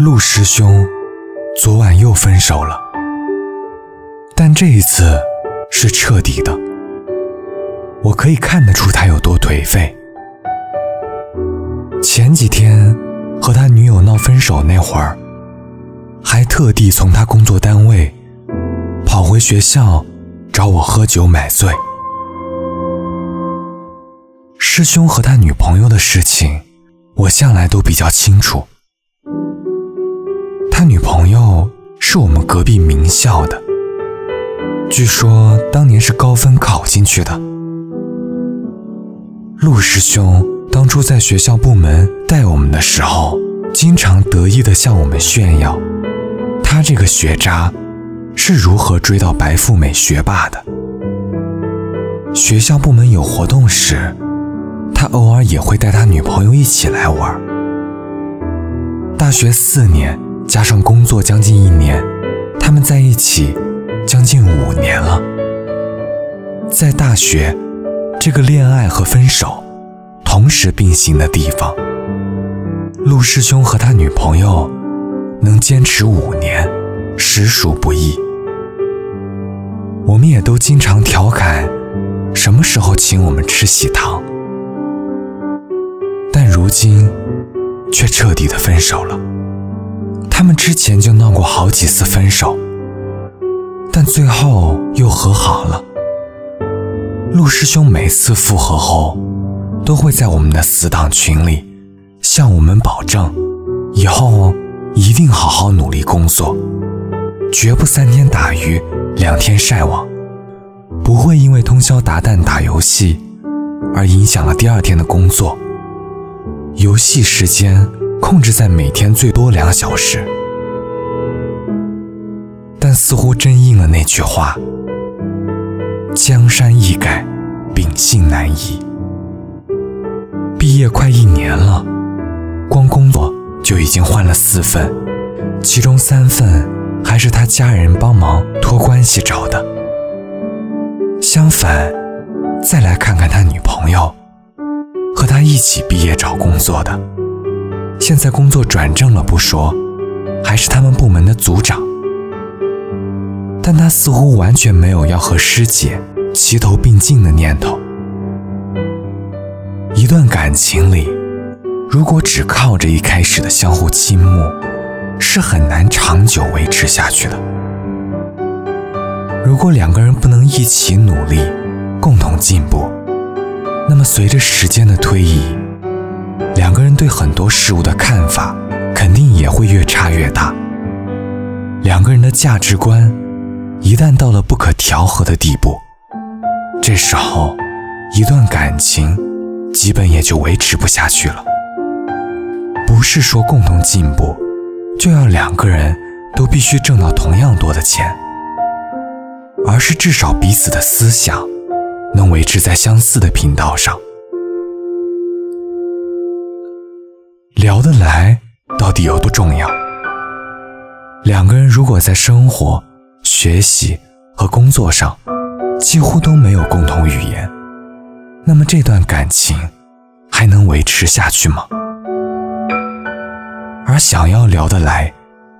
陆师兄昨晚又分手了，但这一次是彻底的，我可以看得出他有多颓废。前几天和他女友闹分手那会儿，还特地从他工作单位跑回学校找我喝酒买醉。师兄和他女朋友的事情我向来都比较清楚，他女朋友是我们隔壁名校的，据说当年是高分考进去的。陆师兄当初在学校部门带我们的时候，经常得意地向我们炫耀他这个学渣是如何追到白富美学霸的。学校部门有活动时，他偶尔也会带他女朋友一起来玩。大学4年加上工作将近1年，他们在一起将近5年了。在大学这个恋爱和分手同时并行的地方，陆师兄和他女朋友能坚持5年实属不易。我们也都经常调侃什么时候请我们吃喜糖，但如今却彻底的分手了。他们之前就闹过好几次分手，但最后又和好了。陆师兄每次复合后都会在我们的死党群里向我们保证，以后一定好好努力工作，绝不3天打鱼2天晒网，不会因为通宵达旦打游戏而影响了第2天的工作，游戏时间控制在每天最多2小时。但似乎真应了那句话，江山易改，秉性难移。毕业快1年了，光工作就已经换了4份，其中3份还是他家人帮忙托关系找的。相反，再来看看他女朋友，和他一起毕业找工作的，现在工作转正了不说，还是他们部门的组长。但他似乎完全没有要和师姐齐头并进的念头。一段感情里，如果只靠着一开始的相互倾慕，是很难长久维持下去的。如果2个人不能一起努力，共同进步，那么随着时间的推移，2个人对很多事物的看法肯定也会越差越大。2个人的价值观一旦到了不可调和的地步，这时候一段感情基本也就维持不下去了。不是说共同进步就要2个人都必须挣到同样多的钱，而是至少彼此的思想能维持在相似的频道上。聊得来到底有多重要？2个人如果在生活、学习和工作上几乎都没有共同语言，那么这段感情还能维持下去吗？而想要聊得来，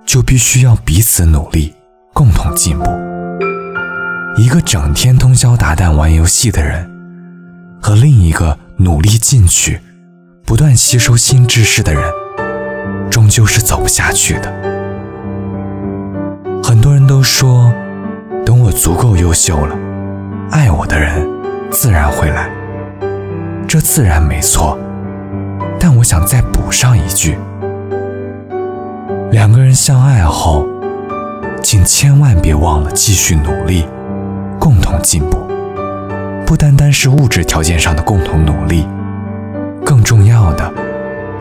就必须要彼此努力，共同进步。一个整天通宵达旦玩游戏的人，和另一个努力进取、不断吸收新知识的人，终究是走不下去的。很多人都说，等我足够优秀了，爱我的人自然会来。这自然没错，但我想再补上一句：2个人相爱后，请千万别忘了继续努力。共同进步，不单单是物质条件上的共同努力，更重要的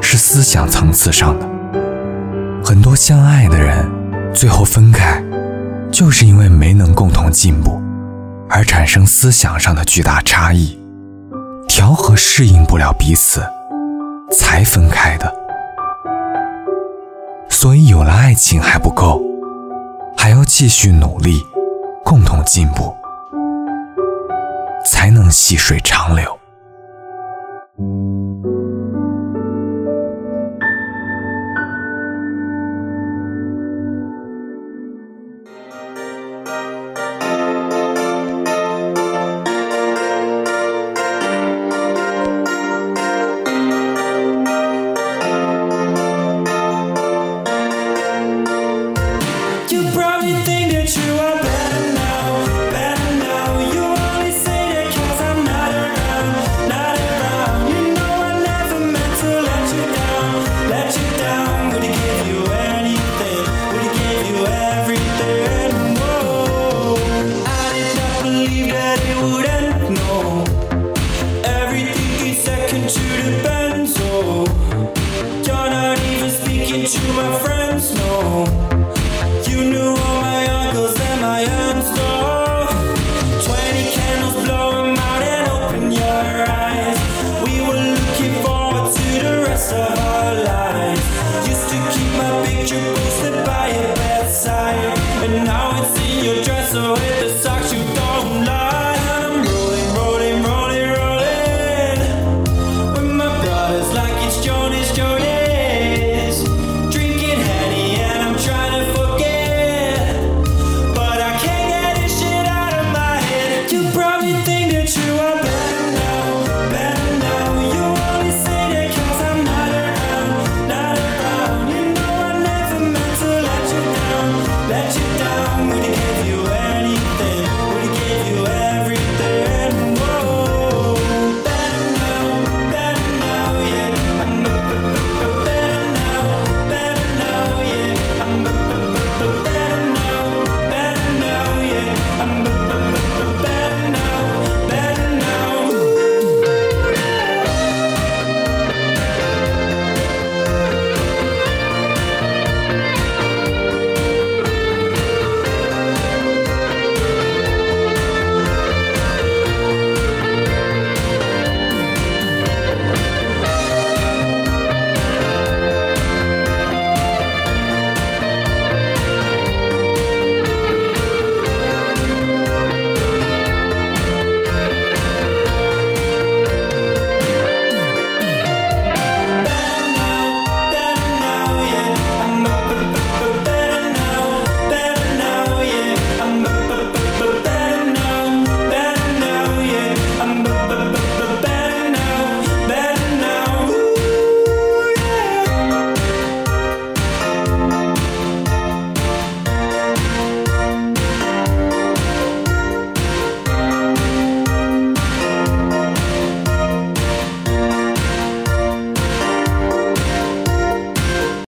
是思想层次上的。很多相爱的人最后分开，就是因为没能共同进步，而产生思想上的巨大差异，调和适应不了彼此，才分开的。所以有了爱情还不够，还要继续努力，共同进步。才能细水长流。